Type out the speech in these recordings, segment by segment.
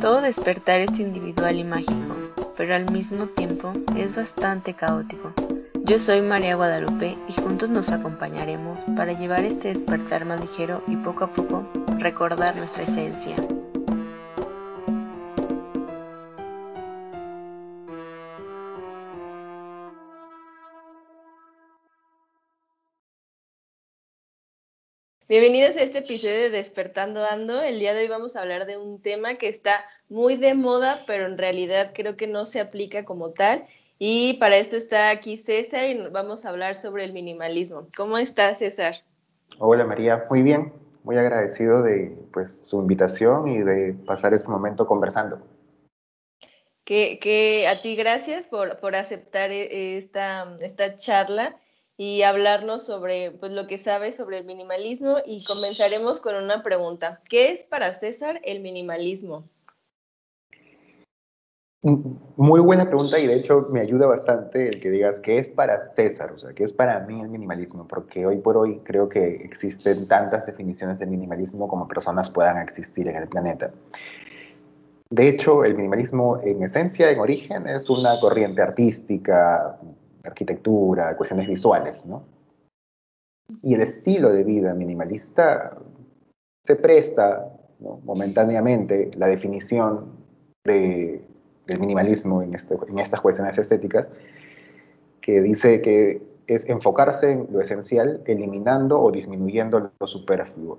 Todo despertar es individual y mágico, pero al mismo tiempo es bastante caótico. Yo soy María Guadalupe y juntos nos acompañaremos para llevar este despertar más ligero y poco a poco recordar nuestra esencia. Bienvenidos a este episodio de Despertando Ando. El día de hoy vamos a hablar de un tema que está muy de moda, pero en realidad creo que no se aplica como tal. Y para esto está aquí César y vamos a hablar sobre el minimalismo. ¿Cómo estás, César? Hola, María. Muy bien. Muy agradecido de su invitación y de pasar este momento conversando. Que a ti gracias por aceptar esta charla y hablarnos sobre lo que sabes sobre el minimalismo, y comenzaremos con una pregunta. ¿Qué es para César el minimalismo? Muy buena pregunta, y de hecho me ayuda bastante el que digas qué es para César, o sea, qué es para mí el minimalismo, porque hoy por hoy creo que existen tantas definiciones de minimalismo como personas puedan existir en el planeta. De hecho, el minimalismo en esencia, en origen, es una corriente artística, arquitectura, cuestiones visuales, ¿no? Y el estilo de vida minimalista se presta, ¿no?, momentáneamente la definición del minimalismo en estas cuestiones estéticas, que dice que es enfocarse en lo esencial, eliminando o disminuyendo lo superfluo.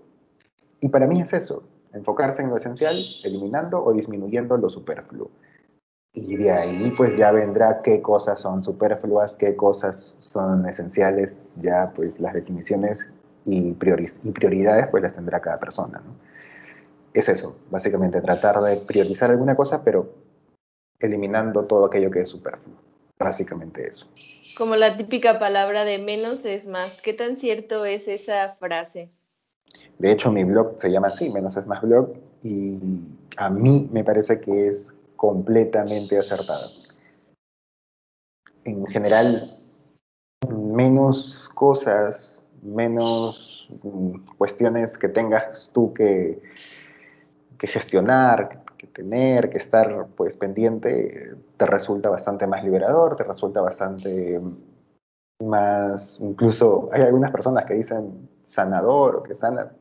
Y para mí es eso, enfocarse en lo esencial, eliminando o disminuyendo lo superfluo. Y de ahí ya vendrá qué cosas son superfluas, qué cosas son esenciales, ya las definiciones y prioridades las tendrá cada persona, ¿no? Es eso, básicamente tratar de priorizar alguna cosa, pero eliminando todo aquello que es superfluo, básicamente eso. Como la típica palabra de menos es más. ¿Qué tan cierto es esa frase? De hecho, mi blog se llama así, menosesmasblog, y a mí me parece que es completamente acertada. En general, menos cosas, menos cuestiones que tengas tú que gestionar, que tener, que estar pendiente, te resulta bastante más liberador, te resulta bastante más, incluso hay algunas personas que dicen sanador o que sana,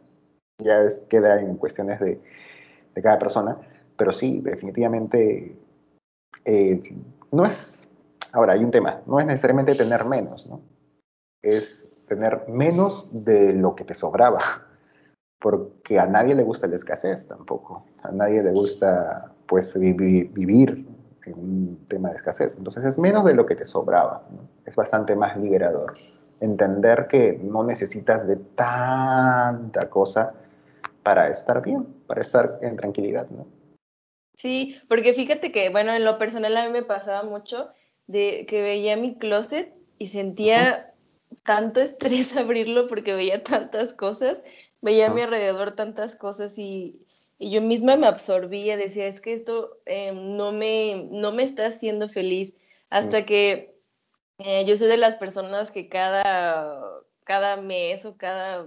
ya queda en cuestiones de cada persona. Pero sí, definitivamente, no es, ahora hay un tema, no es necesariamente tener menos, ¿no? Es tener menos de lo que te sobraba, porque a nadie le gusta la escasez tampoco, a nadie le gusta vivir en un tema de escasez, entonces es menos de lo que te sobraba, ¿no? Es bastante más liberador, entender que no necesitas de tanta cosa para estar bien, para estar en tranquilidad, ¿no? Sí, porque fíjate que, en lo personal a mí me pasaba mucho de que veía mi closet y sentía tanto estrés abrirlo porque veía tantas cosas, veía a mi alrededor tantas cosas y yo misma me absorbía, decía, es que esto no me está haciendo feliz, hasta que yo soy de las personas que cada mes o cada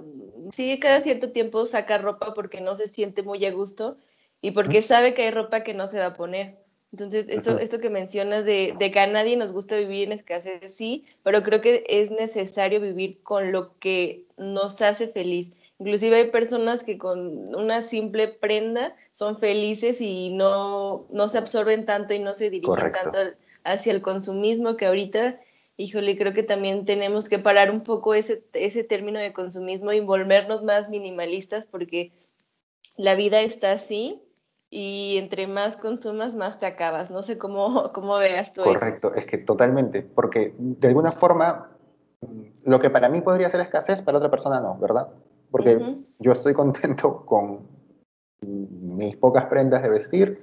cierto tiempo saca ropa porque no se siente muy a gusto. Y porque sabe que hay ropa que no se va a poner. Entonces, esto que mencionas de que a nadie nos gusta vivir en escasez, sí, pero creo que es necesario vivir con lo que nos hace feliz. Inclusive hay personas que con una simple prenda son felices y no se absorben tanto y no se dirigen tanto hacia el consumismo, que ahorita, híjole, creo que también tenemos que parar un poco ese término de consumismo y volvernos más minimalistas, porque la vida está así. Y entre más consumas, más te acabas. No sé cómo veas tú eso. Correcto, es que totalmente. Porque de alguna forma, lo que para mí podría ser escasez, para otra persona no, ¿verdad? Porque yo estoy contento con mis pocas prendas de vestir,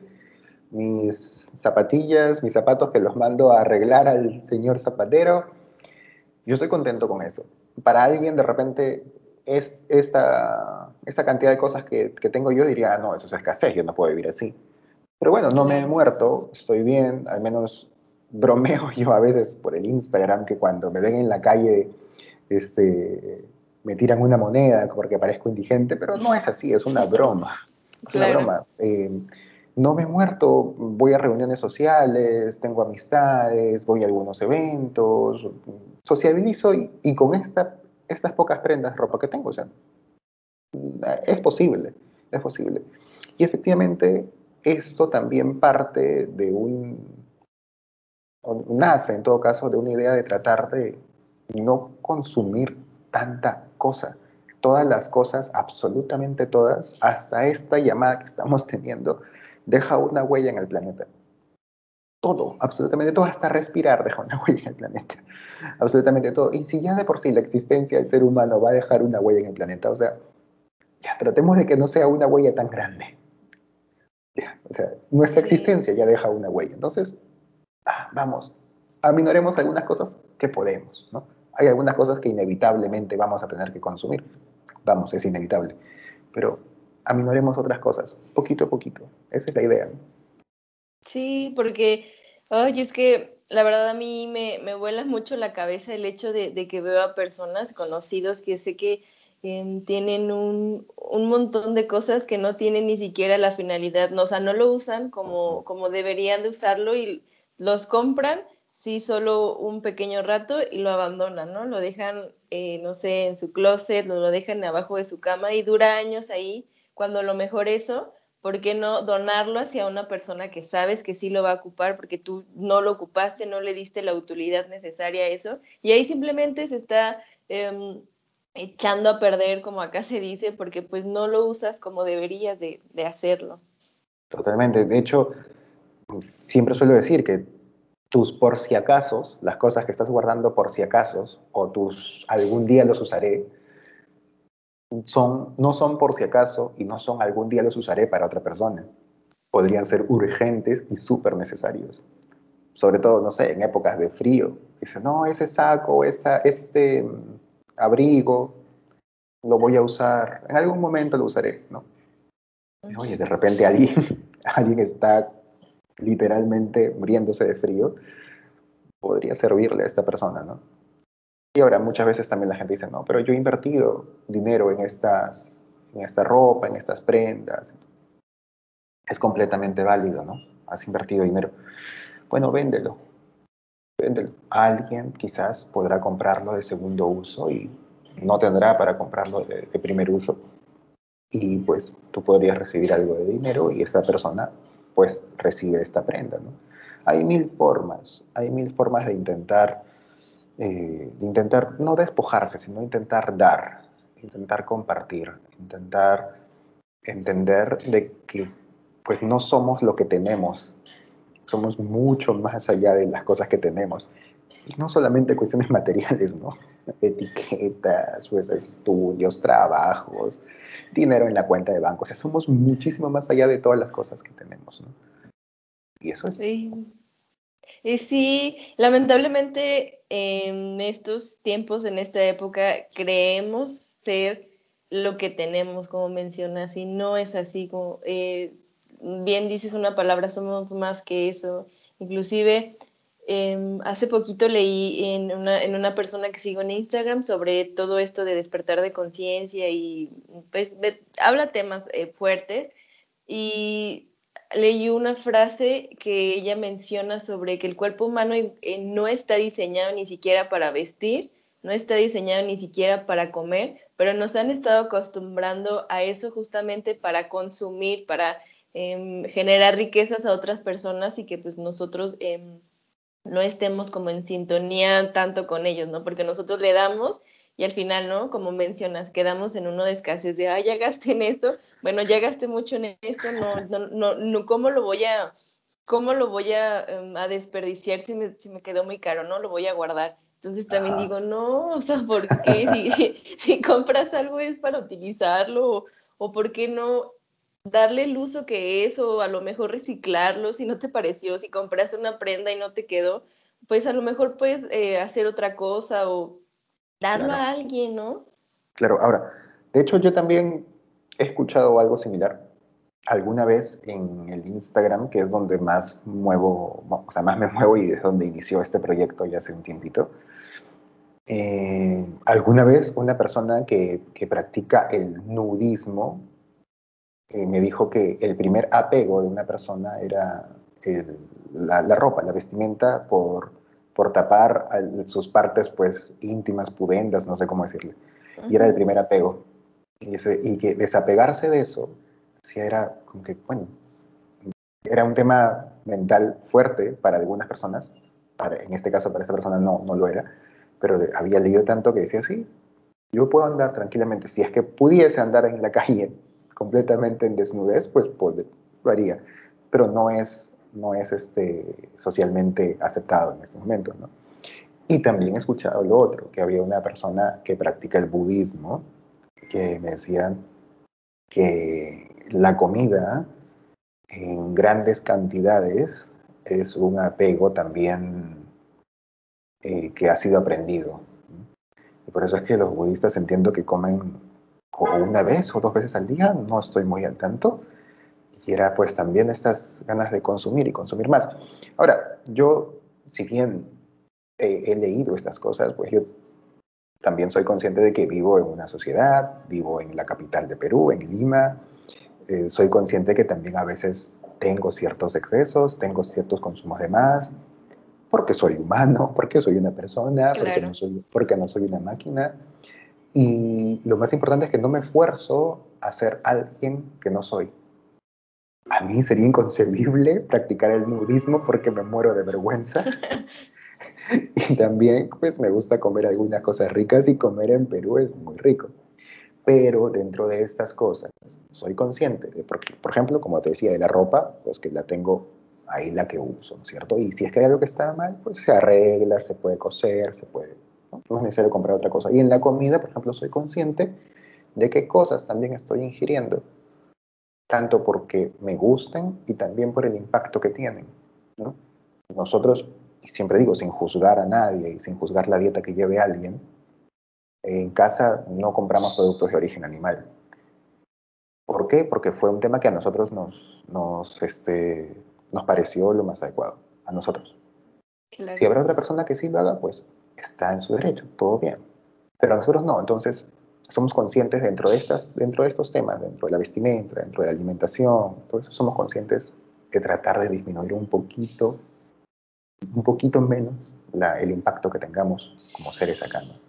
mis zapatillas, mis zapatos que los mando a arreglar al señor zapatero. Yo estoy contento con eso. Para alguien, de repente, es esta cantidad de cosas que tengo yo, diría, no, eso es escasez, yo no puedo vivir así. Pero bueno, no me he muerto, estoy bien, al menos bromeo yo a veces por el Instagram, que cuando me ven en la calle me tiran una moneda porque parezco indigente, pero no es así, es una broma. Es una broma. No me he muerto, voy a reuniones sociales, tengo amistades, voy a algunos eventos, sociabilizo y con estas pocas prendas de ropa que tengo, o sea, es posible, es posible. Y efectivamente, esto también parte de nace en todo caso de una idea de tratar de no consumir tanta cosa. Todas las cosas, absolutamente todas, hasta esta llamada que estamos teniendo, deja una huella en el planeta. Todo, absolutamente todo, hasta respirar deja una huella en el planeta. Absolutamente todo. Y si ya de por sí la existencia del ser humano va a dejar una huella en el planeta, o sea, ya tratemos de que no sea una huella tan grande. Ya, o sea, nuestra existencia ya deja una huella. Entonces, vamos, aminoremos algunas cosas que podemos, ¿no? Hay algunas cosas que inevitablemente vamos a tener que consumir. Vamos, es inevitable. Pero aminoremos otras cosas, poquito a poquito. Esa es la idea, ¿no? Sí, porque, ay, es que la verdad a mí me vuela mucho la cabeza el hecho de que veo a personas, conocidos, que sé que tienen un montón de cosas que no tienen ni siquiera la finalidad, no, o sea, no lo usan como deberían de usarlo y los compran, sí, solo un pequeño rato y lo abandonan, ¿no? Lo dejan, no sé, en su closet, lo dejan abajo de su cama y dura años ahí, cuando lo mejor eso, ¿por qué no donarlo hacia una persona que sabes que sí lo va a ocupar porque tú no lo ocupaste, no le diste la utilidad necesaria a eso? Y ahí simplemente se está echando a perder, como acá se dice, porque pues no lo usas como deberías de hacerlo. Totalmente. De hecho, siempre suelo decir que tus por si acasos, las cosas que estás guardando por si acasos, o tus algún día los usaré, no son por si acaso y no son algún día los usaré para otra persona. Podrían ser urgentes y súper necesarios. Sobre todo, no sé, en épocas de frío. Dices, no, ese saco, este abrigo, lo voy a usar, en algún momento lo usaré, ¿no? Oye, de repente alguien está literalmente muriéndose de frío, podría servirle a esta persona, ¿no? Y ahora muchas veces también la gente dice, no, pero yo he invertido dinero en esta ropa, en estas prendas. Es completamente válido, ¿no? Has invertido dinero. Bueno, véndelo. Alguien quizás podrá comprarlo de segundo uso y no tendrá para comprarlo de primer uso. Y pues tú podrías recibir algo de dinero y esa persona pues recibe esta prenda, ¿no? Hay mil formas de intentar no despojarse, sino intentar dar, intentar compartir, intentar entender de que pues no somos lo que tenemos, somos mucho más allá de las cosas que tenemos. Y no solamente cuestiones materiales, ¿no? Etiquetas, pues, estudios, trabajos, dinero en la cuenta de banco. O sea, somos muchísimo más allá de todas las cosas que tenemos, ¿no? Y eso es. Sí, y sí, lamentablemente en estos tiempos, en esta época, creemos ser lo que tenemos, como mencionas, y no es así. Como, bien dices una palabra, somos más que eso. Inclusive, hace poquito leí en una persona que sigo en Instagram sobre todo esto de despertar de conciencia y pues habla temas fuertes, y leí una frase que ella menciona sobre que el cuerpo humano no está diseñado ni siquiera para vestir, no está diseñado ni siquiera para comer, pero nos han estado acostumbrando a eso justamente para consumir, para generar riquezas a otras personas y que pues nosotros no estemos como en sintonía tanto con ellos, ¿no? Porque nosotros le damos y al final, ¿no? Como mencionas, quedamos en uno de escasez de, ya gasté en esto, bueno, ya gasté mucho en esto, no, ¿cómo lo voy a desperdiciar si me quedó muy caro, ¿no? Lo voy a guardar. Entonces también digo, no, o sea, ¿por qué? Si compras algo es para utilizarlo, o ¿por qué no darle el uso que es, o a lo mejor reciclarlo si no te pareció, si compraste una prenda y no te quedó, pues a lo mejor puedes hacer otra cosa o darlo a alguien, ¿no? Claro, ahora, de hecho yo también he escuchado algo similar alguna vez en el Instagram, que es donde más muevo, o sea, más me muevo y es donde inició este proyecto ya hace un tiempito. Alguna vez una persona que practica el nudismo me dijo que el primer apego de una persona era la ropa, la vestimenta, por tapar sus partes pues íntimas, pudendas, no sé cómo decirle. Y era el primer apego. Y que desapegarse de eso, sí era como que, bueno, era un tema mental fuerte para algunas personas. En este caso, para esta persona no lo era. Pero había leído tanto que decía, sí, yo puedo andar tranquilamente. Si es que pudiese andar en la calle completamente en desnudez, pues lo haría. Pero no es socialmente aceptado en este momento, ¿no? Y también he escuchado lo otro, que había una persona que practica el budismo, que me decía que la comida en grandes cantidades es un apego también que ha sido aprendido. Y por eso es que los budistas entiendo que comen una vez o dos veces al día, no estoy muy al tanto. Y era pues también estas ganas de consumir y consumir más. Ahora, yo, si bien he leído estas cosas, pues yo también soy consciente de que vivo en una sociedad, vivo en la capital de Perú, en Lima. Soy consciente que también a veces tengo ciertos excesos, tengo ciertos consumos de más, porque soy humano, porque soy una persona, claro, porque no soy una máquina. Y lo más importante es que no me esfuerzo a ser alguien que no soy. A mí sería inconcebible practicar el nudismo porque me muero de vergüenza. Y también, pues, me gusta comer algunas cosas ricas y comer en Perú es muy rico. Pero dentro de estas cosas, soy consciente de, por ejemplo, como te decía, de la ropa, pues que la tengo ahí, la que uso, ¿cierto? Y si es que hay algo que está mal, pues se arregla, se puede coser, se puede, no es necesario comprar otra cosa. Y en la comida, por ejemplo, soy consciente de qué cosas también estoy ingiriendo, tanto porque me gustan y también por el impacto que tienen, ¿no? Nosotros, y siempre digo, sin juzgar a nadie y sin juzgar la dieta que lleve alguien, en casa no compramos productos de origen animal. ¿Por qué? Porque fue un tema que a nosotros nos pareció lo más adecuado, a nosotros. Claro. Si habrá otra persona que sí lo haga, pues está en su derecho, todo bien. Pero a nosotros no, entonces somos conscientes dentro de estos temas, dentro de la vestimenta, dentro de la alimentación, todo eso somos conscientes de tratar de disminuir un poquito menos el impacto que tengamos como seres acá, ¿no?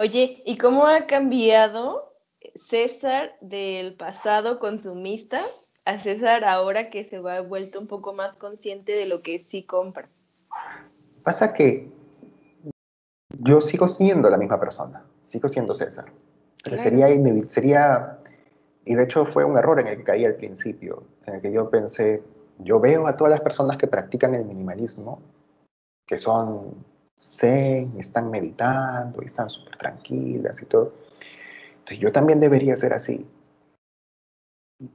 Oye, ¿y cómo ha cambiado César del pasado consumista a César ahora que se va vuelto un poco más consciente de lo que sí compra? Pasa que yo sigo siendo la misma persona, sigo siendo César. Claro. Y de hecho fue un error en el que caí al principio, en el que yo pensé, yo veo a todas las personas que practican el minimalismo, que son zen, están meditando, y están súper tranquilas y todo. Entonces yo también debería ser así.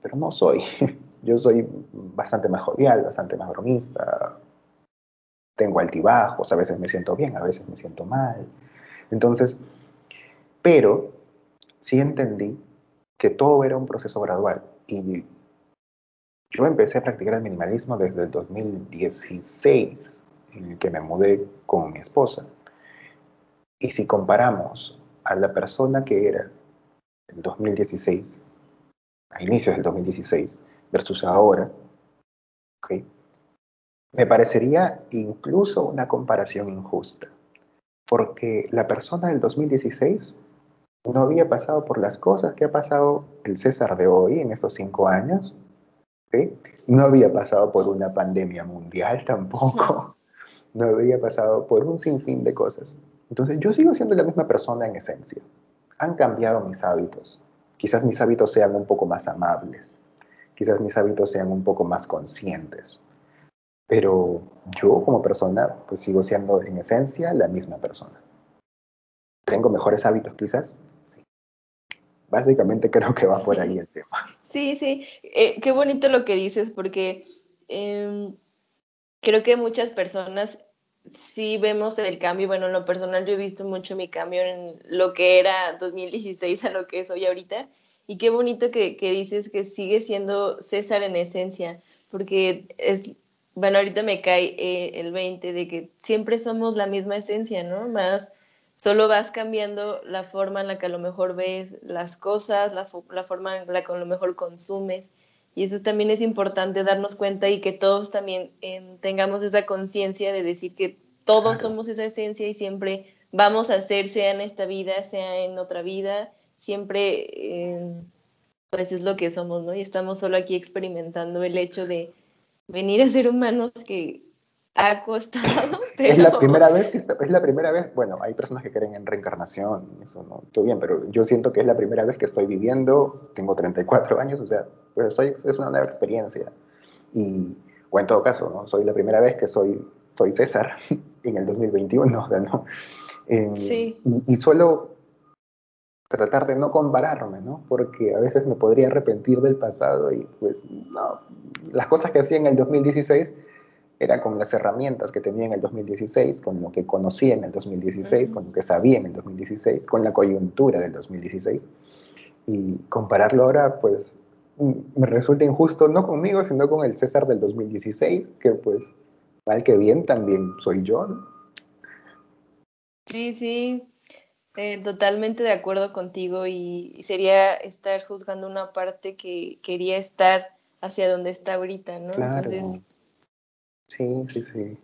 Pero no soy. Yo soy bastante más jovial, bastante más bromista. Tengo altibajos, a veces me siento bien, a veces me siento mal. Entonces, pero sí entendí que todo era un proceso gradual. Y yo empecé a practicar el minimalismo desde el 2016, en el que me mudé con mi esposa. Y si comparamos a la persona que era el 2016, a inicios del 2016, versus ahora, ¿okay? Me parecería incluso una comparación injusta, porque la persona del 2016 no había pasado por las cosas que ha pasado el César de hoy en esos 5 años, ¿okay? No había pasado por una pandemia mundial tampoco, no había pasado por un sinfín de cosas. Entonces yo sigo siendo la misma persona en esencia. Han cambiado mis hábitos. Quizás mis hábitos sean un poco más amables, quizás mis hábitos sean un poco más conscientes, pero yo como persona pues sigo siendo en esencia la misma persona. ¿Tengo mejores hábitos quizás? Sí. Básicamente creo que va por ahí el tema. Sí, sí. Qué bonito lo que dices, porque creo que muchas personas sí vemos el cambio. Bueno, en lo personal yo he visto mucho mi cambio en lo que era 2016 a lo que soy ahorita. Y qué bonito que dices que sigue siendo César en esencia, porque es... Bueno, ahorita me cae el 20 de que siempre somos la misma esencia, ¿no? Más Solo vas cambiando la forma en la que a lo mejor ves las cosas, la forma en la que a lo mejor consumes. Y eso también es importante darnos cuenta y que todos también tengamos esa conciencia de decir que todos somos esa esencia y siempre vamos a ser, sea en esta vida, sea en otra vida, siempre pues es lo que somos, ¿no? Y estamos solo aquí experimentando el hecho de venir a ser humanos que... ha costado, pero... Es la primera vez, bueno, hay personas que creen en reencarnación, eso no, todo bien, pero yo siento que es la primera vez que estoy viviendo, tengo 34 años, o sea, pues es una nueva experiencia, o en todo caso, ¿no? Soy la primera vez que soy César en el 2021, ¿no? Sí. Y solo tratar de no compararme, ¿no? Porque a veces me podría arrepentir del pasado y pues, no, las cosas que hacía en el 2016... era con las herramientas que tenía en el 2016, con lo que conocía en el 2016, con lo que sabía en el 2016, con la coyuntura del 2016. Y compararlo ahora, pues, me resulta injusto, no conmigo, sino con el César del 2016, que pues, mal que bien, también soy yo, ¿no? Sí, totalmente de acuerdo contigo, y sería estar juzgando una parte que quería estar hacia donde está ahorita, ¿no? Claro. Entonces, Sí.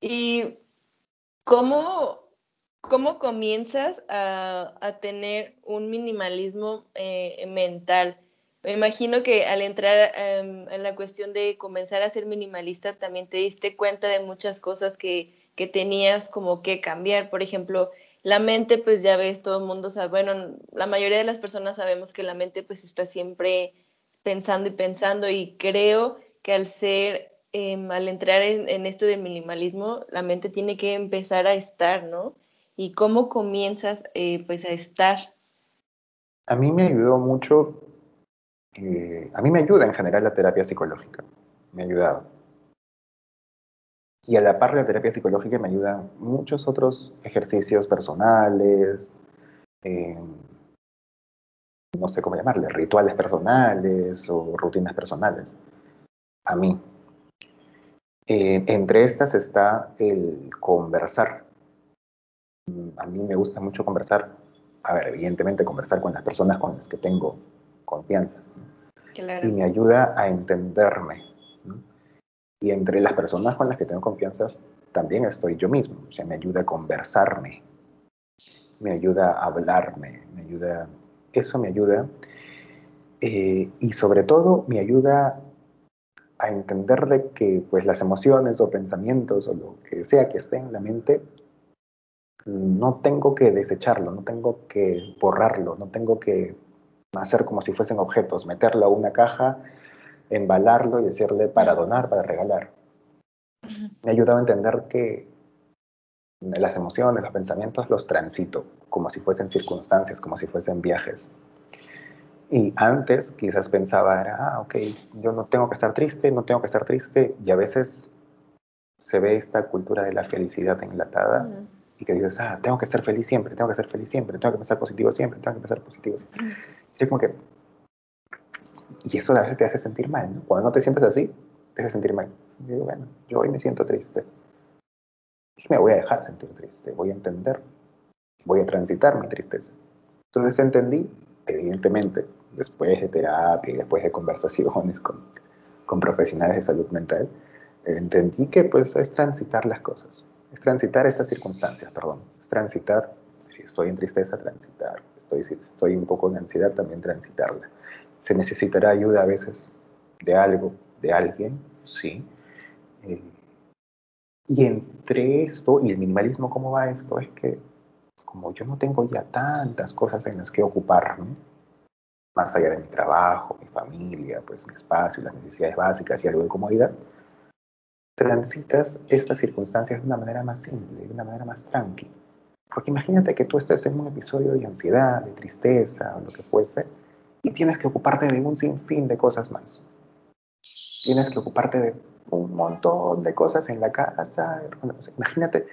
¿Y cómo comienzas a tener un minimalismo mental? Me imagino que al entrar en la cuestión de comenzar a ser minimalista también te diste cuenta de muchas cosas que tenías como que cambiar. Por ejemplo, la mente, pues ya ves, todo el mundo sabe, bueno, la mayoría de las personas sabemos que la mente pues está siempre pensando y pensando, y creo que al entrar en esto del minimalismo, la mente tiene que empezar a estar, ¿no? ¿Y cómo comienzas pues a estar? A mí me ayudó mucho, a mí me ayuda en general la terapia psicológica, me ha ayudado. Y a la par de la terapia psicológica me ayudan muchos otros ejercicios personales, no sé cómo llamarle, rituales personales o rutinas personales, a mí. Entre estas está el conversar. A mí me gusta mucho conversar. A ver, evidentemente conversar con las personas con las que tengo confianza, ¿no? Claro. Y me ayuda a entenderme, ¿no? Y entre las personas con las que tengo confianza también estoy yo mismo. O sea, me ayuda a conversarme, me ayuda a hablarme, me ayuda, eso me ayuda. Y sobre todo me ayuda a entender de que pues, las emociones o pensamientos o lo que sea que esté en la mente, no tengo que desecharlo, no tengo que borrarlo, no tengo que hacer como si fuesen objetos, meterlo a una caja, embalarlo y decirle para donar, para regalar. Me ha ayudado a entender que las emociones, los pensamientos los transito, como si fuesen circunstancias, como si fuesen viajes. Y antes quizás pensaba, ok, yo no tengo que estar triste, y a veces se ve esta cultura de la felicidad enlatada, y que dices, tengo que ser feliz siempre, tengo que pensar positivo siempre, Y es como que, y eso a veces te hace sentir mal, ¿no? Cuando no te sientes así, te hace sentir mal. Y digo, bueno, yo hoy me siento triste, y me voy a dejar sentir triste, voy a entender, voy a transitar mi tristeza. Entonces entendí, evidentemente, después de terapia y después de conversaciones con profesionales de salud mental, entendí que pues, es transitar las cosas, es transitar estas circunstancias, es transitar, si estoy en tristeza, transitar, si estoy un poco en ansiedad, también transitarla. ¿Se necesitará ayuda a veces de algo, de alguien? Sí. Y entre esto y el minimalismo, ¿cómo va esto? Es que como yo no tengo ya tantas cosas en las que ocuparme, más allá de mi trabajo, mi familia, pues mi espacio, las necesidades básicas y algo de comodidad, transitas estas circunstancias de una manera más simple, de una manera más tranquila. Porque imagínate que tú estás en un episodio de ansiedad, de tristeza, o lo que fuese, y tienes que ocuparte de un sinfín de cosas más. Tienes que ocuparte de un montón de cosas en la casa. Bueno, pues, imagínate...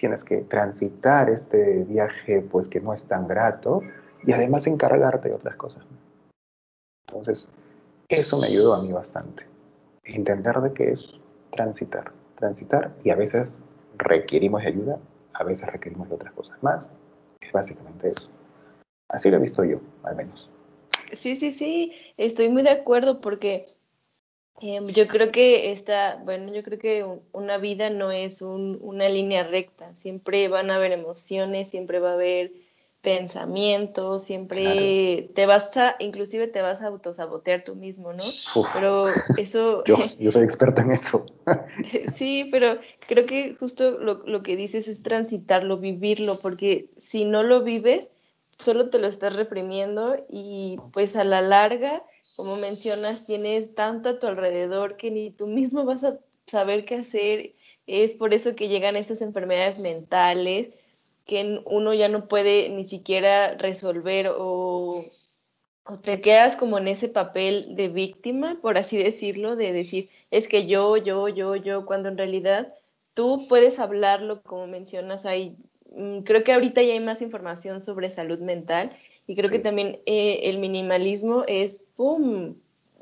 Tienes que transitar este viaje, pues, que no es tan grato, y además encargarte de otras cosas. Entonces, eso me ayudó a mí bastante. Entender de qué es transitar. Transitar, y a veces requerimos ayuda, a veces requerimos de otras cosas más. Es básicamente eso. Así lo he visto yo, al menos. Sí, sí, sí, estoy muy de acuerdo porque yo creo que una vida no es una línea recta. Siempre van a haber emociones, siempre va a haber pensamientos, siempre claro. Inclusive te vas a autosabotear tú mismo, ¿no? Uf, pero eso... yo soy experta en eso. Sí, pero creo que justo lo que dices es transitarlo, vivirlo, porque si no lo vives, solo te lo estás reprimiendo y pues a la larga, como mencionas, tienes tanto a tu alrededor que ni tú mismo vas a saber qué hacer. Es por eso que llegan esas enfermedades mentales que uno ya no puede ni siquiera resolver o te quedas como en ese papel de víctima, por así decirlo, de decir, es que yo, cuando en realidad tú puedes hablarlo, como mencionas ahí. Creo que ahorita ya hay más información sobre salud mental y creo que también el minimalismo es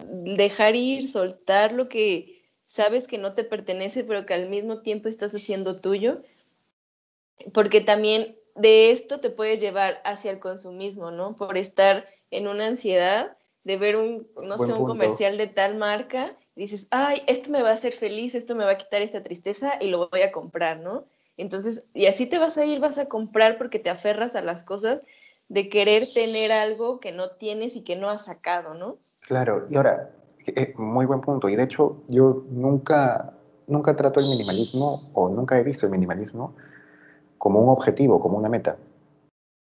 dejar ir, soltar lo que sabes que no te pertenece, pero que al mismo tiempo estás haciendo tuyo. Porque también de esto te puedes llevar hacia el consumismo, ¿no? Por estar en una ansiedad de ver un comercial de tal marca, y dices, ay, esto me va a hacer feliz, esto me va a quitar esta tristeza y lo voy a comprar, ¿no? Entonces, y así te vas a ir, vas a comprar porque te aferras a las cosas de querer tener algo que no tienes y que no has sacado, ¿no? Claro, y ahora, muy buen punto. Y de hecho, yo nunca trato el minimalismo o nunca he visto el minimalismo como un objetivo, como una meta.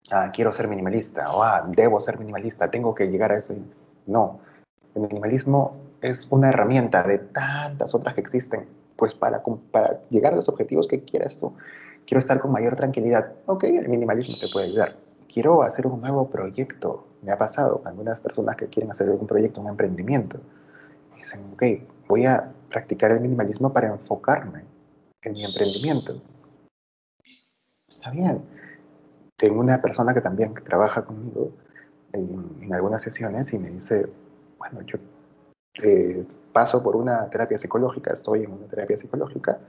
Ah, quiero ser minimalista, o debo ser minimalista, tengo que llegar a eso. No, el minimalismo es una herramienta de tantas otras que existen, pues para llegar a los objetivos que quieras tú. Quiero estar con mayor tranquilidad. Ok, el minimalismo te puede ayudar. Quiero hacer un nuevo proyecto. Me ha pasado con algunas personas que quieren hacer algún proyecto, un emprendimiento. Dicen, ok, voy a practicar el minimalismo para enfocarme en mi emprendimiento. Está bien. Tengo una persona que también trabaja conmigo en algunas sesiones y me dice, bueno, yo paso por una terapia psicológica, estoy en una terapia psicológica,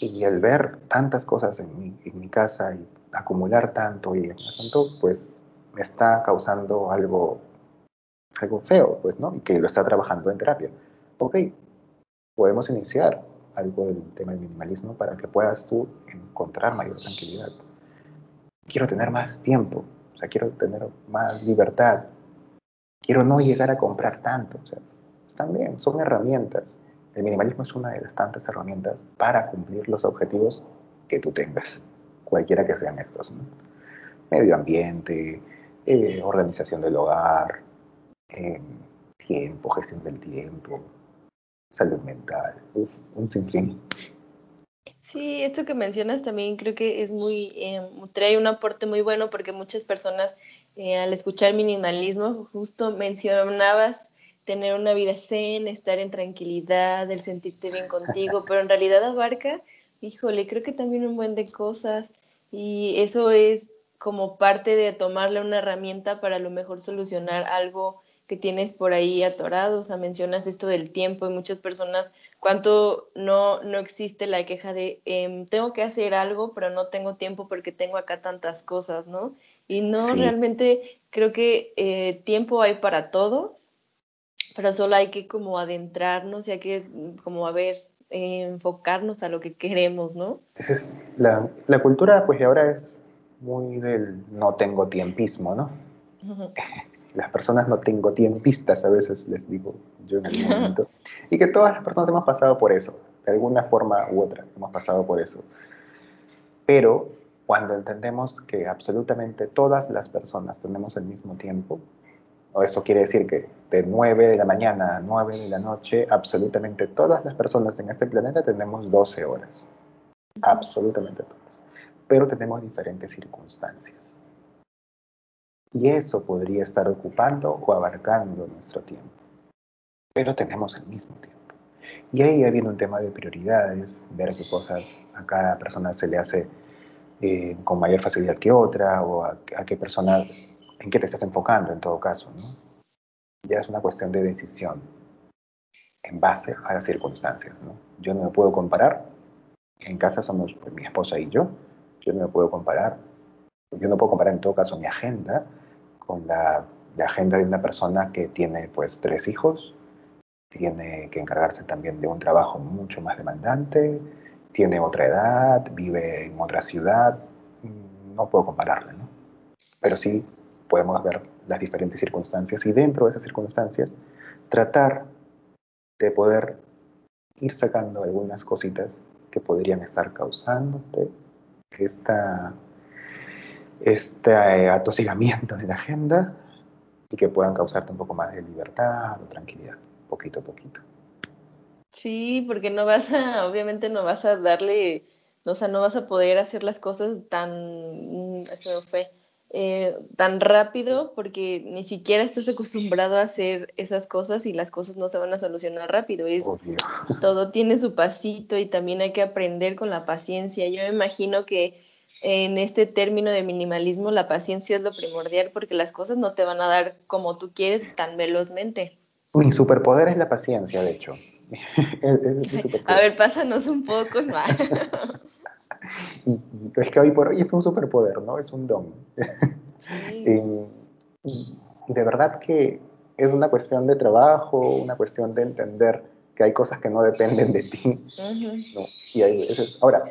y al ver tantas cosas en mi casa y acumular tanto y tanto, pues me está causando algo feo, pues, ¿no? Y que lo está trabajando en terapia. Ok, podemos iniciar algo del tema del minimalismo para que puedas tú encontrar mayor tranquilidad. Quiero tener más tiempo, o sea, quiero tener más libertad, quiero no llegar a comprar tanto, o sea, también son herramientas. El minimalismo es una de las tantas herramientas para cumplir los objetivos que tú tengas, cualquiera que sean estos, ¿no? Medio ambiente, organización del hogar, tiempo, gestión del tiempo, salud mental, un sinfín. Sí, esto que mencionas también creo que es trae un aporte muy bueno porque muchas personas al escuchar minimalismo justo mencionabas tener una vida zen, estar en tranquilidad, el sentirte bien contigo, pero en realidad abarca, híjole, creo que también un buen de cosas y eso es como parte de tomarle una herramienta para a lo mejor solucionar algo que tienes por ahí atorado. O sea, mencionas esto del tiempo y muchas personas, cuánto no existe la queja de tengo que hacer algo, pero no tengo tiempo porque tengo acá tantas cosas, ¿no? Y no, realmente creo que tiempo hay para todo, pero solo hay que como adentrarnos y hay que como enfocarnos a lo que queremos, ¿no? Entonces, la cultura pues ahora es muy del no tengo tiempismo, ¿no? Uh-huh. Las personas no tengo tiempistas, a veces les digo yo en algún momento. Y que todas las personas hemos pasado por eso, de alguna forma u otra, hemos pasado por eso. Pero cuando entendemos que absolutamente todas las personas tenemos el mismo tiempo, o eso quiere decir que de 9 de la mañana a 9 de la noche, absolutamente todas las personas en este planeta tenemos 12 horas. Absolutamente todas. Pero tenemos diferentes circunstancias. Y eso podría estar ocupando o abarcando nuestro tiempo. Pero tenemos el mismo tiempo. Y ahí ya viene un tema de prioridades, ver qué cosas a cada persona se le hace con mayor facilidad que otra, o a qué persona, en qué te estás enfocando en todo caso, ¿no? Ya es una cuestión de decisión en base a las circunstancias, ¿no? Yo no me puedo comparar. En casa somos, pues, mi esposa y yo. Yo no me puedo comparar. Yo no puedo comparar en todo caso mi agenda con la agenda de una persona que tiene pues 3 hijos, tiene que encargarse también de un trabajo mucho más demandante, tiene otra edad, vive en otra ciudad. No puedo compararla, ¿no? Pero sí podemos ver las diferentes circunstancias y dentro de esas circunstancias tratar de poder ir sacando algunas cositas que podrían estar causándote este atosigamiento de la agenda y que puedan causarte un poco más de libertad o tranquilidad, poquito a poquito. Sí, porque obviamente no vas a darle, o sea, no vas a poder hacer las cosas tan rápido porque ni siquiera estás acostumbrado a hacer esas cosas y las cosas no se van a solucionar rápido. Todo tiene su pasito y también hay que aprender con la paciencia. Yo me imagino que en este término de minimalismo la paciencia es lo primordial porque las cosas no te van a dar como tú quieres tan velozmente. Mi superpoder es la paciencia, de hecho. A ver, pásanos un poco más. Y es que hoy por hoy es un superpoder, ¿no? Es un don. Sí. Y de verdad que es una cuestión de trabajo, una cuestión de entender que hay cosas que no dependen de ti. Uh-huh. ¿No? Y ahora,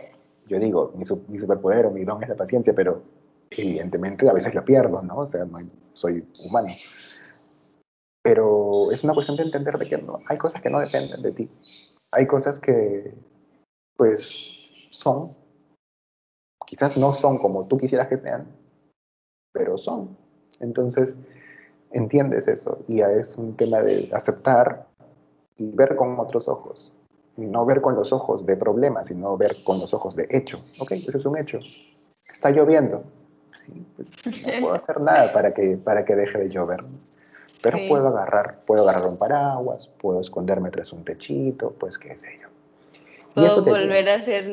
yo digo, mi superpoder o mi don es la paciencia, pero evidentemente a veces la pierdo, ¿no? O sea, soy humano. Pero es una cuestión de entender de que no, hay cosas que no dependen de ti. Hay cosas que, pues, son. Quizás no son como tú quisieras que sean, pero son. Entonces, entiendes eso. Y es un tema de aceptar y ver con otros ojos. No ver con los ojos de problemas, sino ver con los ojos de hecho. Ok, eso es un hecho. Está lloviendo. Sí, pues no puedo hacer nada para que deje de llover. Pero sí. puedo agarrar un paraguas, puedo esconderme tras un techito, pues qué sé yo. Puedo volver a ser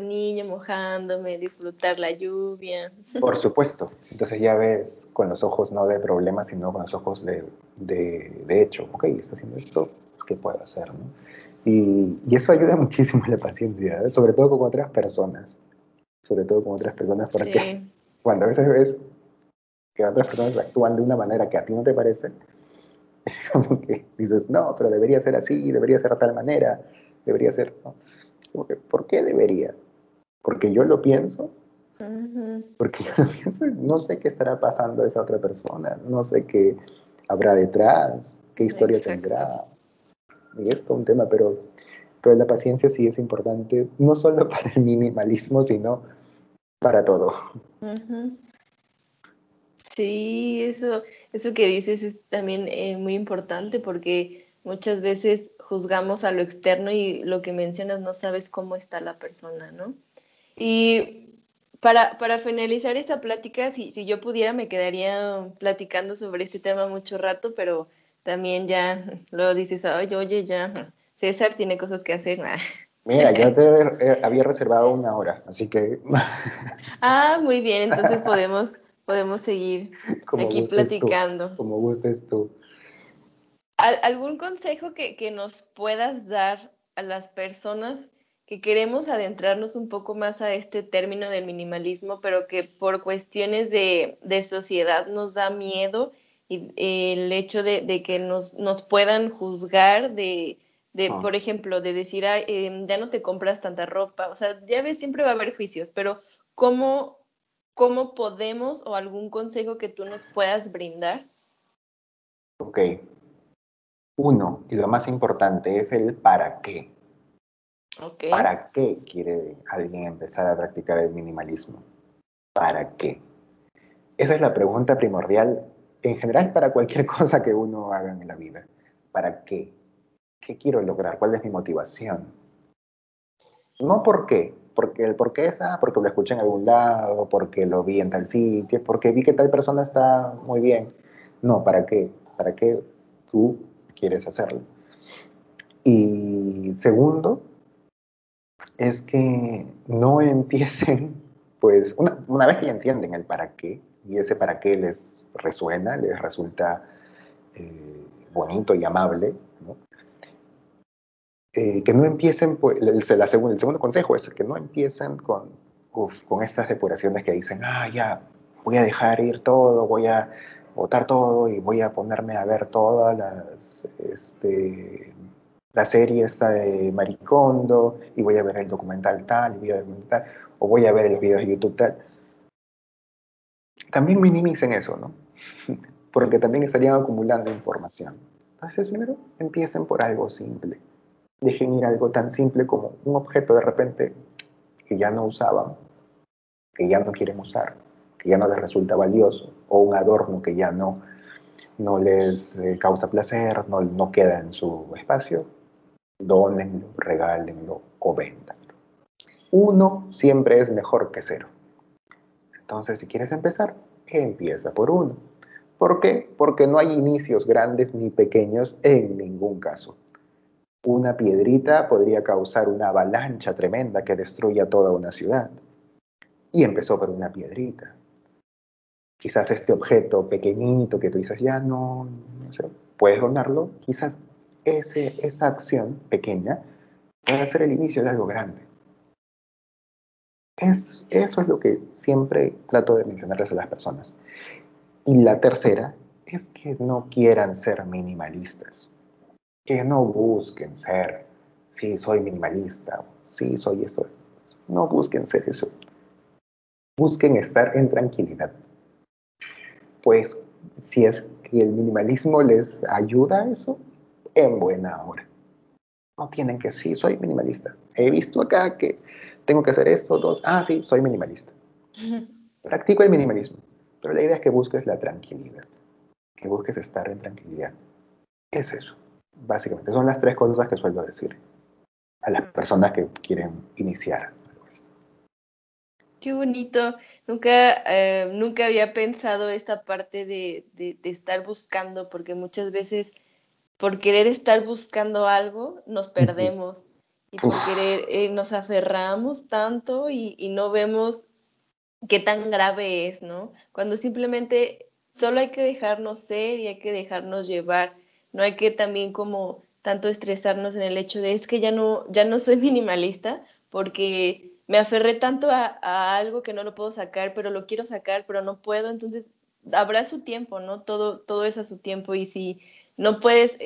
niño mojándome, disfrutar la lluvia. Por supuesto. Entonces ya ves con los ojos no de problemas, sino con los ojos de hecho. Ok, está haciendo esto, ¿qué puedo hacer? ¿No? Y eso ayuda muchísimo a la paciencia, ¿eh? Sobre todo con otras personas. Sobre todo con otras personas porque sí. Cuando a veces ves que otras personas actúan de una manera que a ti no te parece, como que dices, no, pero debería ser así, debería ser de tal manera, debería ser, ¿no? Como que, ¿por qué debería? ¿Porque yo lo pienso? Uh-huh. Porque yo lo pienso, no sé qué estará pasando a esa otra persona, no sé qué habrá detrás, qué historia tendrá. Y esto es un tema, pero la paciencia sí es importante, no solo para el minimalismo, sino para todo. Uh-huh. Sí, eso que dices es también muy importante porque muchas veces juzgamos a lo externo y lo que mencionas no sabes cómo está la persona, ¿no? Y para finalizar esta plática, si yo pudiera me quedaría platicando sobre este tema mucho rato, pero también ya luego dices, oye, ya César tiene cosas que hacer, nada. Mira, yo te había reservado 1 hora, así que... Ah, muy bien, entonces podemos seguir como aquí platicando. Como gustes tú. ¿Algún consejo que nos puedas dar a las personas que queremos adentrarnos un poco más a este término del minimalismo, pero que por cuestiones de sociedad nos da miedo y el hecho de que nos puedan juzgar de por ejemplo, de decir, ya no te compras tanta ropa? O sea, ya ves, siempre va a haber juicios, pero ¿Cómo podemos o algún consejo que tú nos puedas brindar? Ok. 1, y lo más importante es el para qué. Okay. ¿Para qué quiere alguien empezar a practicar el minimalismo? ¿Para qué? Esa es la pregunta primordial, en general para cualquier cosa que uno haga en la vida. ¿Para qué? ¿Qué quiero lograr? ¿Cuál es mi motivación? No por qué. Porque el por qué es, porque lo escuché en algún lado, porque lo vi en tal sitio, porque vi que tal persona está muy bien. No, ¿para qué? ¿Para qué tú quieres hacerlo? Y 2, es que no empiecen, pues, una vez que ya entienden el para qué, y ese para qué les resuena, les resulta bonito y amable, ¿no? Que no empiecen, pues, el segundo consejo es que no empiecen con con estas depuraciones que dicen, ah, ya, voy a dejar ir todo, voy a botar todo y voy a ponerme a ver todas las, la serie esta de Marie Kondo, y voy a ver el documental tal, el video documental, o voy a ver los videos de YouTube tal. También minimicen eso, ¿no? Porque también estarían acumulando información. Entonces, primero, empiecen por algo simple. Dejen ir algo tan simple como un objeto de repente que ya no usaban, que ya no quieren usar, que ya no les resulta valioso, o un adorno que ya no les causa placer, no queda en su espacio. Dónenlo, regálenlo o véndanlo. Uno siempre es mejor que cero. Entonces, si quieres empezar, empieza por uno. ¿Por qué? Porque no hay inicios grandes ni pequeños en ningún caso. Una piedrita podría causar una avalancha tremenda que destruya toda una ciudad. Y empezó por una piedrita. Quizás este objeto pequeñito que tú dices, ya no sé, puedes donarlo. Quizás esa acción pequeña puede ser el inicio de algo grande. Eso es lo que siempre trato de mencionarles a las personas. Y la tercera es que no quieran ser minimalistas. Que no busquen ser, sí, soy minimalista, o, sí, soy eso. No busquen ser eso. Busquen estar en tranquilidad. Pues si es que el minimalismo les ayuda a eso, en buena hora. No tienen que, sí, soy minimalista. He visto acá que tengo que hacer esto, ah, sí, soy minimalista. Practico el minimalismo. Pero la idea es que busques la tranquilidad. Que busques estar en tranquilidad. Es eso. Básicamente, son las tres cosas que suelo decir a las personas que quieren iniciar. Qué bonito. Nunca había pensado esta parte de estar buscando, porque muchas veces por querer estar buscando algo nos perdemos. Y por querer nos aferramos tanto y no vemos qué tan grave es, ¿no? Cuando simplemente solo hay que dejarnos ser y hay que dejarnos llevar. No hay que también como tanto estresarnos en el hecho de es que ya no soy minimalista porque me aferré tanto a algo que no lo puedo sacar, pero lo quiero sacar, pero no puedo. Entonces habrá su tiempo, ¿no? Todo es a su tiempo, y si no puedes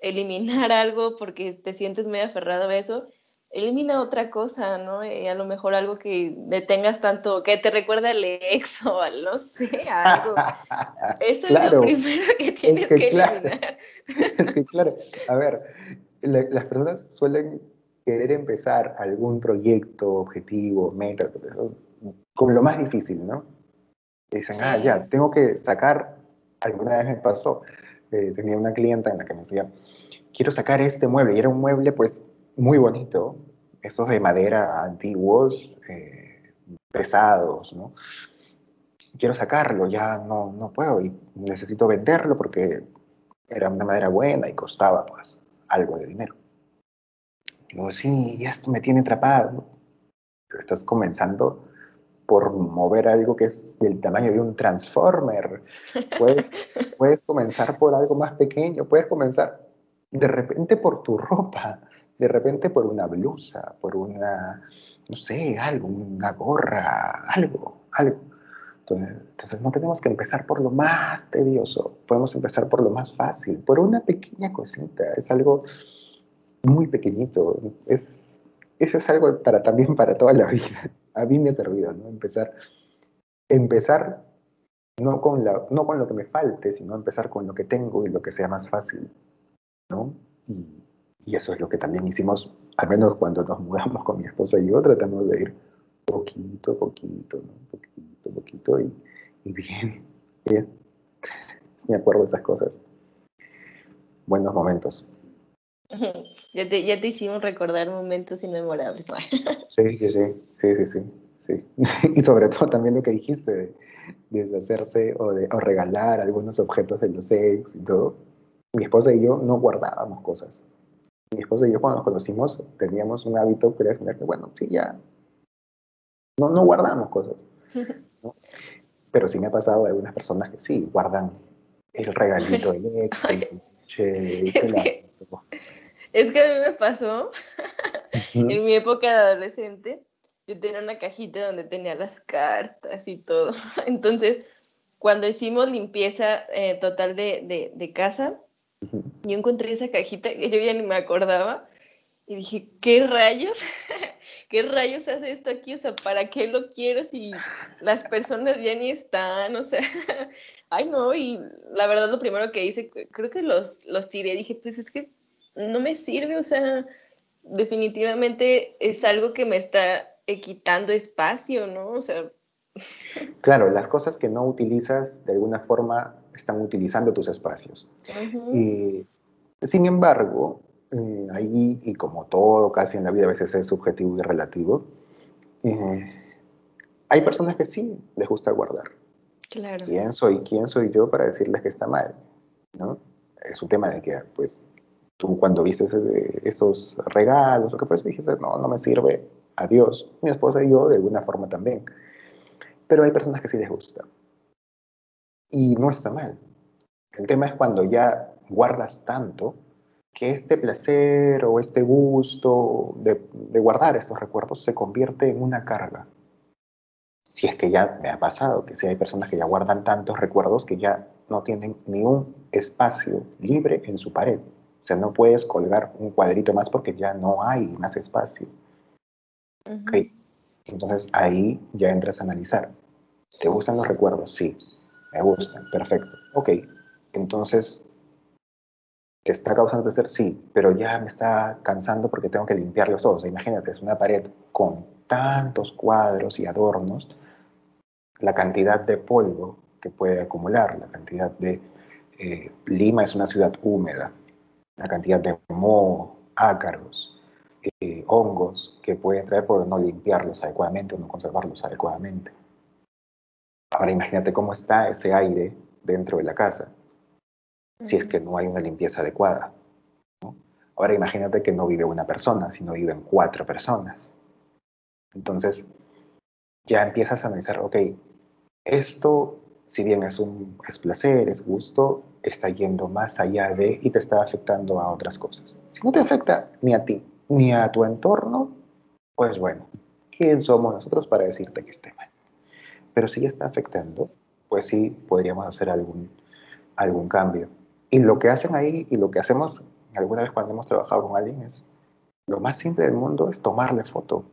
eliminar algo porque te sientes muy aferrado a eso, elimina otra cosa, ¿no? A lo mejor algo que le tengas tanto, que te recuerda al ex o al, no sé, algo. Eso claro, es lo primero que tienes que eliminar. Es que claro, a ver, las personas suelen querer empezar algún proyecto, objetivo, meta, con lo más difícil, ¿no? Dicen, sí. Ah, ya, tengo que sacar, alguna vez me pasó, tenía una clienta en la que me decía, quiero sacar este mueble, y era un mueble, pues, muy bonito, esos de madera antiguos, pesados, ¿no? Quiero sacarlo, ya no puedo, y necesito venderlo porque era una madera buena y costaba, pues, algo de dinero. Digo, sí, y esto me tiene atrapado. Pero estás comenzando por mover algo que es del tamaño de un transformer. Puedes comenzar por algo más pequeño, puedes comenzar de repente por tu ropa. De repente por una blusa, por una, no sé, algo, una gorra, algo. Entonces no tenemos que empezar por lo más tedioso, podemos empezar por lo más fácil, por una pequeña cosita, es algo muy pequeñito, eso es algo también para toda la vida. A mí me ha servido, ¿no? Empezar no con lo que me falte, sino empezar con lo que tengo y lo que sea más fácil, ¿no? Y eso es lo que también hicimos, al menos cuando nos mudamos con mi esposa y yo, tratamos de ir poquito a poquito, ¿no? Poquito a poquito, y bien. Me acuerdo de esas cosas. Buenos momentos. Ya te hicimos recordar momentos inmemorables. Sí. Y sobre todo también lo que dijiste, de deshacerse o regalar algunos objetos de los ex y todo. Mi esposa y yo no guardábamos cosas. Mi esposa y yo, cuando nos conocimos, teníamos un hábito, que bueno, sí, ya. No guardamos cosas, ¿no? Pero sí me ha pasado de algunas personas que sí guardan el regalito del ex, el coche, es que a mí me pasó en mi época de adolescente yo tenía una cajita donde tenía las cartas y todo. Entonces, cuando hicimos limpieza total de casa, yo encontré esa cajita que yo ya ni me acordaba. Y dije, ¿qué rayos? ¿Qué rayos hace esto aquí? O sea, ¿para qué lo quiero si las personas ya ni están? O sea, ay no, y la verdad lo primero que hice, creo que los tiré. Dije, pues es que no me sirve, o sea, definitivamente es algo que me está quitando espacio, ¿no? O sea... Claro, las cosas que no utilizas, de alguna forma, están utilizando tus espacios. Uh-huh. Sin embargo... ahí, y como todo casi en la vida a veces es subjetivo y relativo, hay personas que sí les gusta guardar. Claro. ¿Quién soy yo para decirles que está mal? ¿No? Es un tema de que, pues, tú cuando viste esos regalos, o que pues dijiste, no me sirve, adiós. Mi esposa y yo de alguna forma también. Pero hay personas que sí les gusta. Y no está mal. El tema es cuando ya guardas tanto que este placer o este gusto de guardar estos recuerdos se convierte en una carga. Si es que ya me ha pasado, que si hay personas que ya guardan tantos recuerdos que ya no tienen ni un espacio libre en su pared. O sea, no puedes colgar un cuadrito más porque ya no hay más espacio. Uh-huh. Okay. Entonces ahí ya entras a analizar. ¿Te gustan los recuerdos? Sí, me gustan, perfecto. Ok, entonces... ¿Te está causando placer? Sí, pero ya me está cansando porque tengo que limpiarlos todos. Imagínate, es una pared con tantos cuadros y adornos, la cantidad de polvo que puede acumular, la cantidad de... Lima es una ciudad húmeda, la cantidad de moho, ácaros, hongos que pueden traer por no limpiarlos adecuadamente o no conservarlos adecuadamente. Ahora imagínate cómo está ese aire dentro de la casa, si es que no hay una limpieza adecuada, ¿no? Ahora imagínate que no vive una persona, sino viven 4 personas. Entonces, ya empiezas a analizar, ok, esto, si bien es placer, es gusto, está yendo más allá de y te está afectando a otras cosas. Si no te afecta ni a ti, ni a tu entorno, pues bueno, ¿quién somos nosotros para decirte que esté mal? Pero si ya está afectando, pues sí podríamos hacer algún cambio. Y lo que hacen ahí y lo que hacemos alguna vez cuando hemos trabajado con alguien es, lo más simple del mundo es tomarle foto,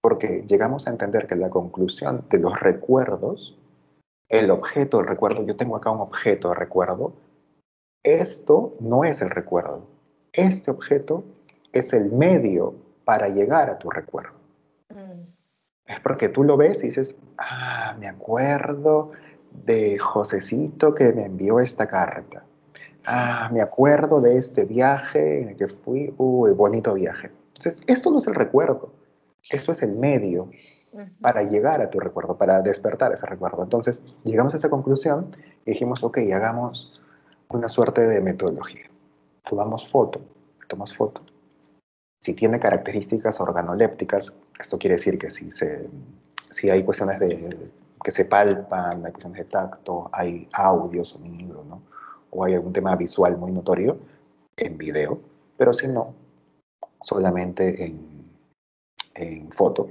porque llegamos a entender que la conclusión de los recuerdos, el objeto del recuerdo, yo tengo acá un objeto de recuerdo, esto no es el recuerdo, este objeto es el medio para llegar a tu recuerdo. Es porque tú lo ves y dices, ah, me acuerdo de Josecito que me envió esta carta. Ah, me acuerdo de este viaje en el que fui, bonito viaje. Entonces, esto no es el recuerdo, esto es el medio para llegar a tu recuerdo, para despertar ese recuerdo. Entonces, llegamos a esa conclusión y dijimos, ok, hagamos una suerte de metodología. Tomamos foto. Si tiene características organolépticas, esto quiere decir que si hay cuestiones que se palpan, hay cuestiones de tacto, hay audio, sonido, ¿no? O hay algún tema visual muy notorio en video, pero si no, solamente en foto.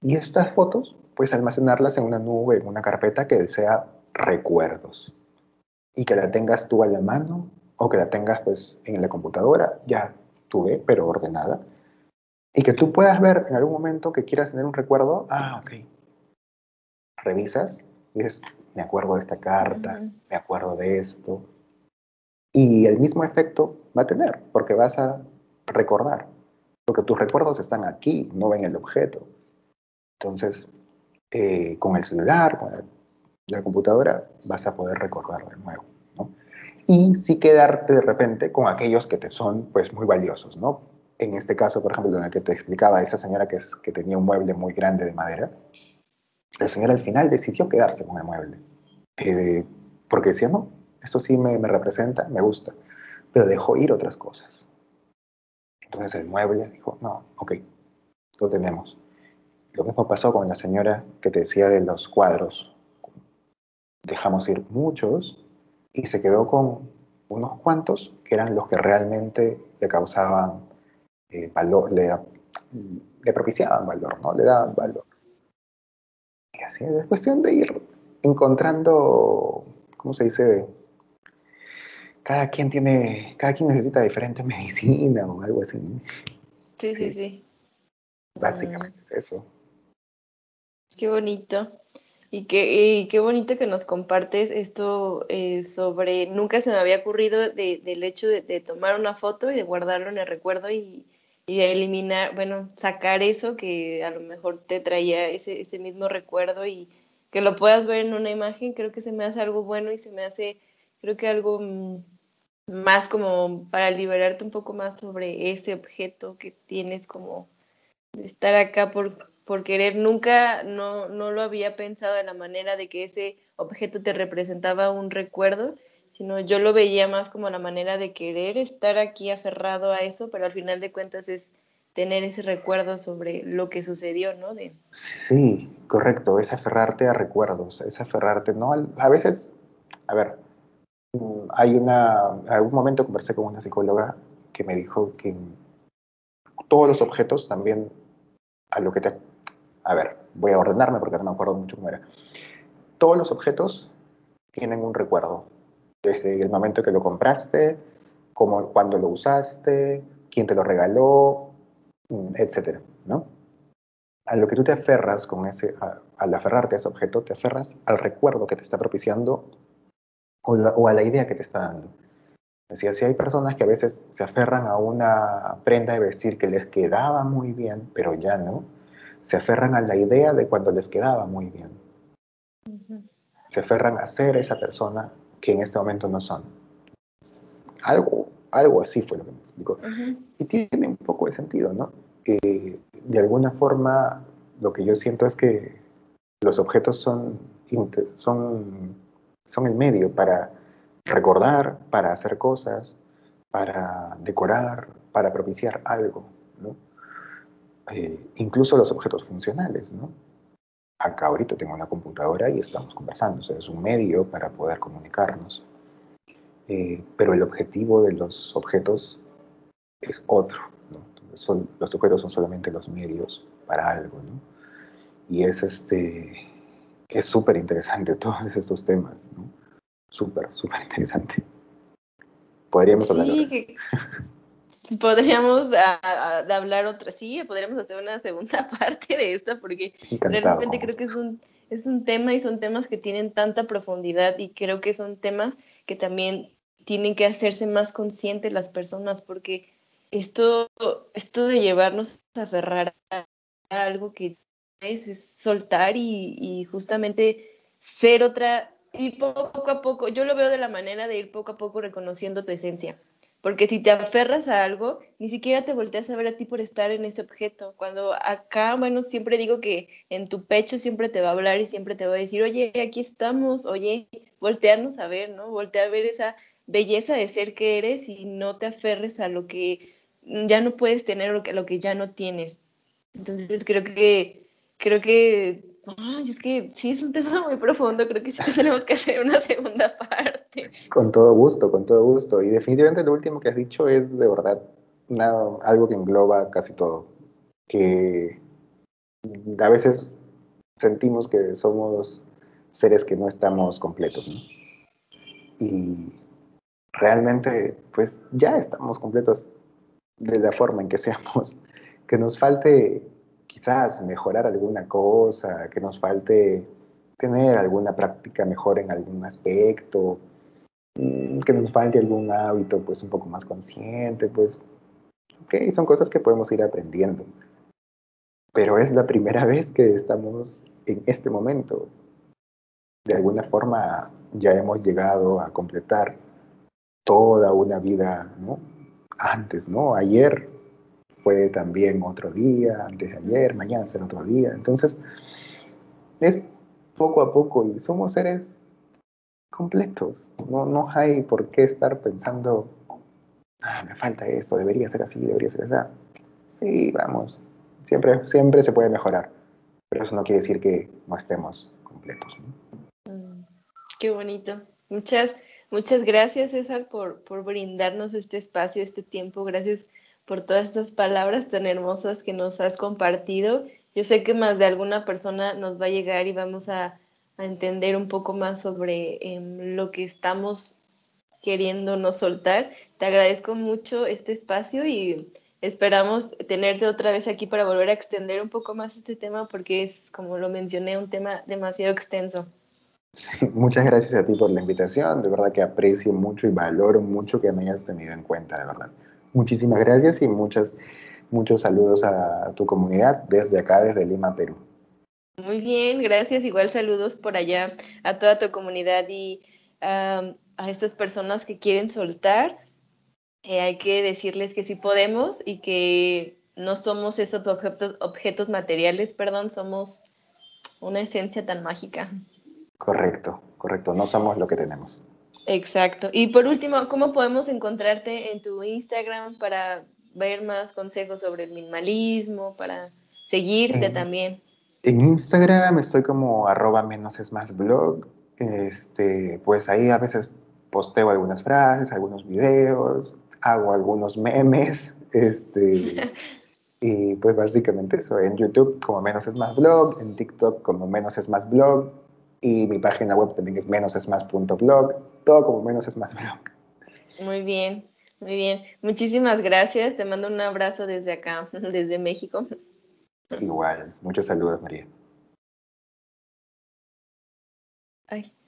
Y estas fotos, pues almacenarlas en una nube, en una carpeta que sea recuerdos. Y que la tengas tú a la mano o que la tengas pues en la computadora, ya tuve, pero ordenada. Y que tú puedas ver en algún momento que quieras tener un recuerdo, ah, ok. Revisas y dices, me acuerdo de esta carta, uh-huh. Me acuerdo de esto. Y el mismo efecto va a tener, porque vas a recordar. Porque tus recuerdos están aquí, no en el objeto. Entonces, con el celular, con la computadora, vas a poder recordar de nuevo, ¿no? Y sí quedarte de repente con aquellos que te son pues, muy valiosos, ¿no? En este caso, por ejemplo, en el que te explicaba esa señora que tenía un mueble muy grande de madera, la señora al final decidió quedarse con el mueble. Porque decía, no, esto sí me representa, me gusta. Pero dejó ir otras cosas. Entonces el mueble dijo, no, ok, lo tenemos. Lo mismo pasó con la señora que te decía de los cuadros. Dejamos ir muchos y se quedó con unos cuantos que eran los que realmente le causaban valor, le propiciaban valor, ¿no? Le daban valor. ¿sí? Es cuestión de ir encontrando, ¿cómo se dice? Cada quien tiene, cada quien necesita diferente medicina o algo así, ¿no? Sí, sí, sí, sí. Básicamente es eso. Qué bonito. Y qué bonito que nos compartes esto sobre... Nunca se me había ocurrido del hecho de tomar una foto y de guardarlo en el recuerdo y de eliminar, bueno, sacar eso que a lo mejor te traía ese mismo recuerdo y que lo puedas ver en una imagen. Creo que se me hace algo bueno y se me hace, creo que algo más como para liberarte un poco más sobre ese objeto que tienes como de estar acá por querer. Nunca, no lo había pensado de la manera de que ese objeto te representaba un recuerdo, sino yo lo veía más como la manera de querer estar aquí aferrado a eso, pero al final de cuentas es tener ese recuerdo sobre lo que sucedió, ¿no? Sí, correcto, es aferrarte a recuerdos, es aferrarte, ¿no? A veces, a ver, en algún momento conversé con una psicóloga que me dijo que todos los objetos también a lo que te... A ver, voy a ordenarme porque no me acuerdo mucho cómo era. Todos los objetos tienen un recuerdo. Desde el momento que lo compraste, como cuando lo usaste, quién te lo regaló, etcétera, ¿no? A lo que tú te aferras con ese... Al aferrarte a ese objeto, te aferras al recuerdo que te está propiciando o a la idea que te está dando. Decía, si hay personas que a veces se aferran a una prenda de vestir que les quedaba muy bien, pero ya no, se aferran a la idea de cuando les quedaba muy bien. Uh-huh. Se aferran a ser esa persona que en este momento no son. Algo así fue lo que me explicó. Uh-huh. Y tiene un poco de sentido, ¿no? De alguna forma, lo que yo siento es que los objetos son el medio para recordar, para hacer cosas, para decorar, para propiciar algo, ¿no? Incluso los objetos funcionales, ¿no? Acá ahorita tengo una computadora y estamos conversando, o sea, es un medio para poder comunicarnos. Pero el objetivo de los objetos es otro, ¿no? Los objetos son solamente los medios para algo, ¿no? Y es súper interesante todos estos temas, ¿no? Súper interesante. Podríamos hablar podríamos hacer una segunda parte de esta porque realmente creo que es un tema y son temas que tienen tanta profundidad y creo que son temas que también tienen que hacerse más conscientes las personas porque esto de llevarnos a aferrar a algo que es soltar y justamente ser otra. Y poco a poco, yo lo veo de la manera de ir poco a poco reconociendo tu esencia. Porque si te aferras a algo, ni siquiera te volteas a ver a ti por estar en ese objeto. Cuando acá, bueno, siempre digo que en tu pecho siempre te va a hablar y siempre te va a decir, oye, aquí estamos, oye, voltearnos a ver, ¿no? Voltea a ver esa belleza de ser que eres y no te aferres a lo que ya no puedes tener o lo que ya no tienes. Entonces creo que ay, es que sí, es un tema muy profundo, creo que sí tenemos que hacer una segunda parte. Con todo gusto. Y definitivamente lo último que has dicho es de verdad algo que engloba casi todo. Que a veces sentimos que somos seres que no estamos completos, ¿no? Y realmente, pues ya estamos completos de la forma en que seamos. Que nos falte... quizás mejorar alguna cosa, que nos falte tener alguna práctica mejor en algún aspecto, que nos falte algún hábito pues un poco más consciente, pues ok, son cosas que podemos ir aprendiendo. Pero es la primera vez que estamos en este momento. De alguna forma ya hemos llegado a completar toda una vida, ¿no? Antes, ¿no? Ayer fue también otro día, antes de ayer, mañana será otro día. Entonces, es poco a poco y somos seres completos. No hay por qué estar pensando, me falta esto, debería ser así, debería ser así. Sí, vamos, siempre se puede mejorar, pero eso no quiere decir que no estemos completos, ¿no? Qué bonito. Muchas gracias, César, por brindarnos este espacio, este tiempo. Gracias por todas estas palabras tan hermosas que nos has compartido Yo sé que más de alguna persona nos va a llegar y vamos a entender un poco más sobre lo que estamos queriendo no soltar. Te agradezco mucho este espacio y esperamos tenerte otra vez aquí para volver a extender un poco más este tema, porque es, como lo mencioné, un tema demasiado extenso. Sí, muchas gracias a ti por la invitación. De verdad que aprecio mucho y valoro mucho que me hayas tenido en cuenta, de verdad. Muchísimas gracias y muchos saludos a tu comunidad desde acá, desde Lima, Perú. Muy bien, gracias. Igual saludos por allá a toda tu comunidad y a estas personas que quieren soltar. Hay que decirles que sí podemos y que no somos esos objetos materiales, somos una esencia tan mágica. Correcto. No somos lo que tenemos. Exacto. Y por último, ¿cómo podemos encontrarte en tu Instagram para ver más consejos sobre el minimalismo, para seguirte también? En Instagram estoy como @menosesmasblog. Pues ahí a veces posteo algunas frases, algunos videos, hago algunos memes. Y pues básicamente eso. En YouTube como menosesmasblog, en TikTok como menosesmasblog y mi página web también es menosesmas.blog. Todo como menosesmasblog. Muy bien. Muy bien, muchísimas gracias. Te mando un abrazo desde acá, desde México. Igual, muchos saludos, María. Ay.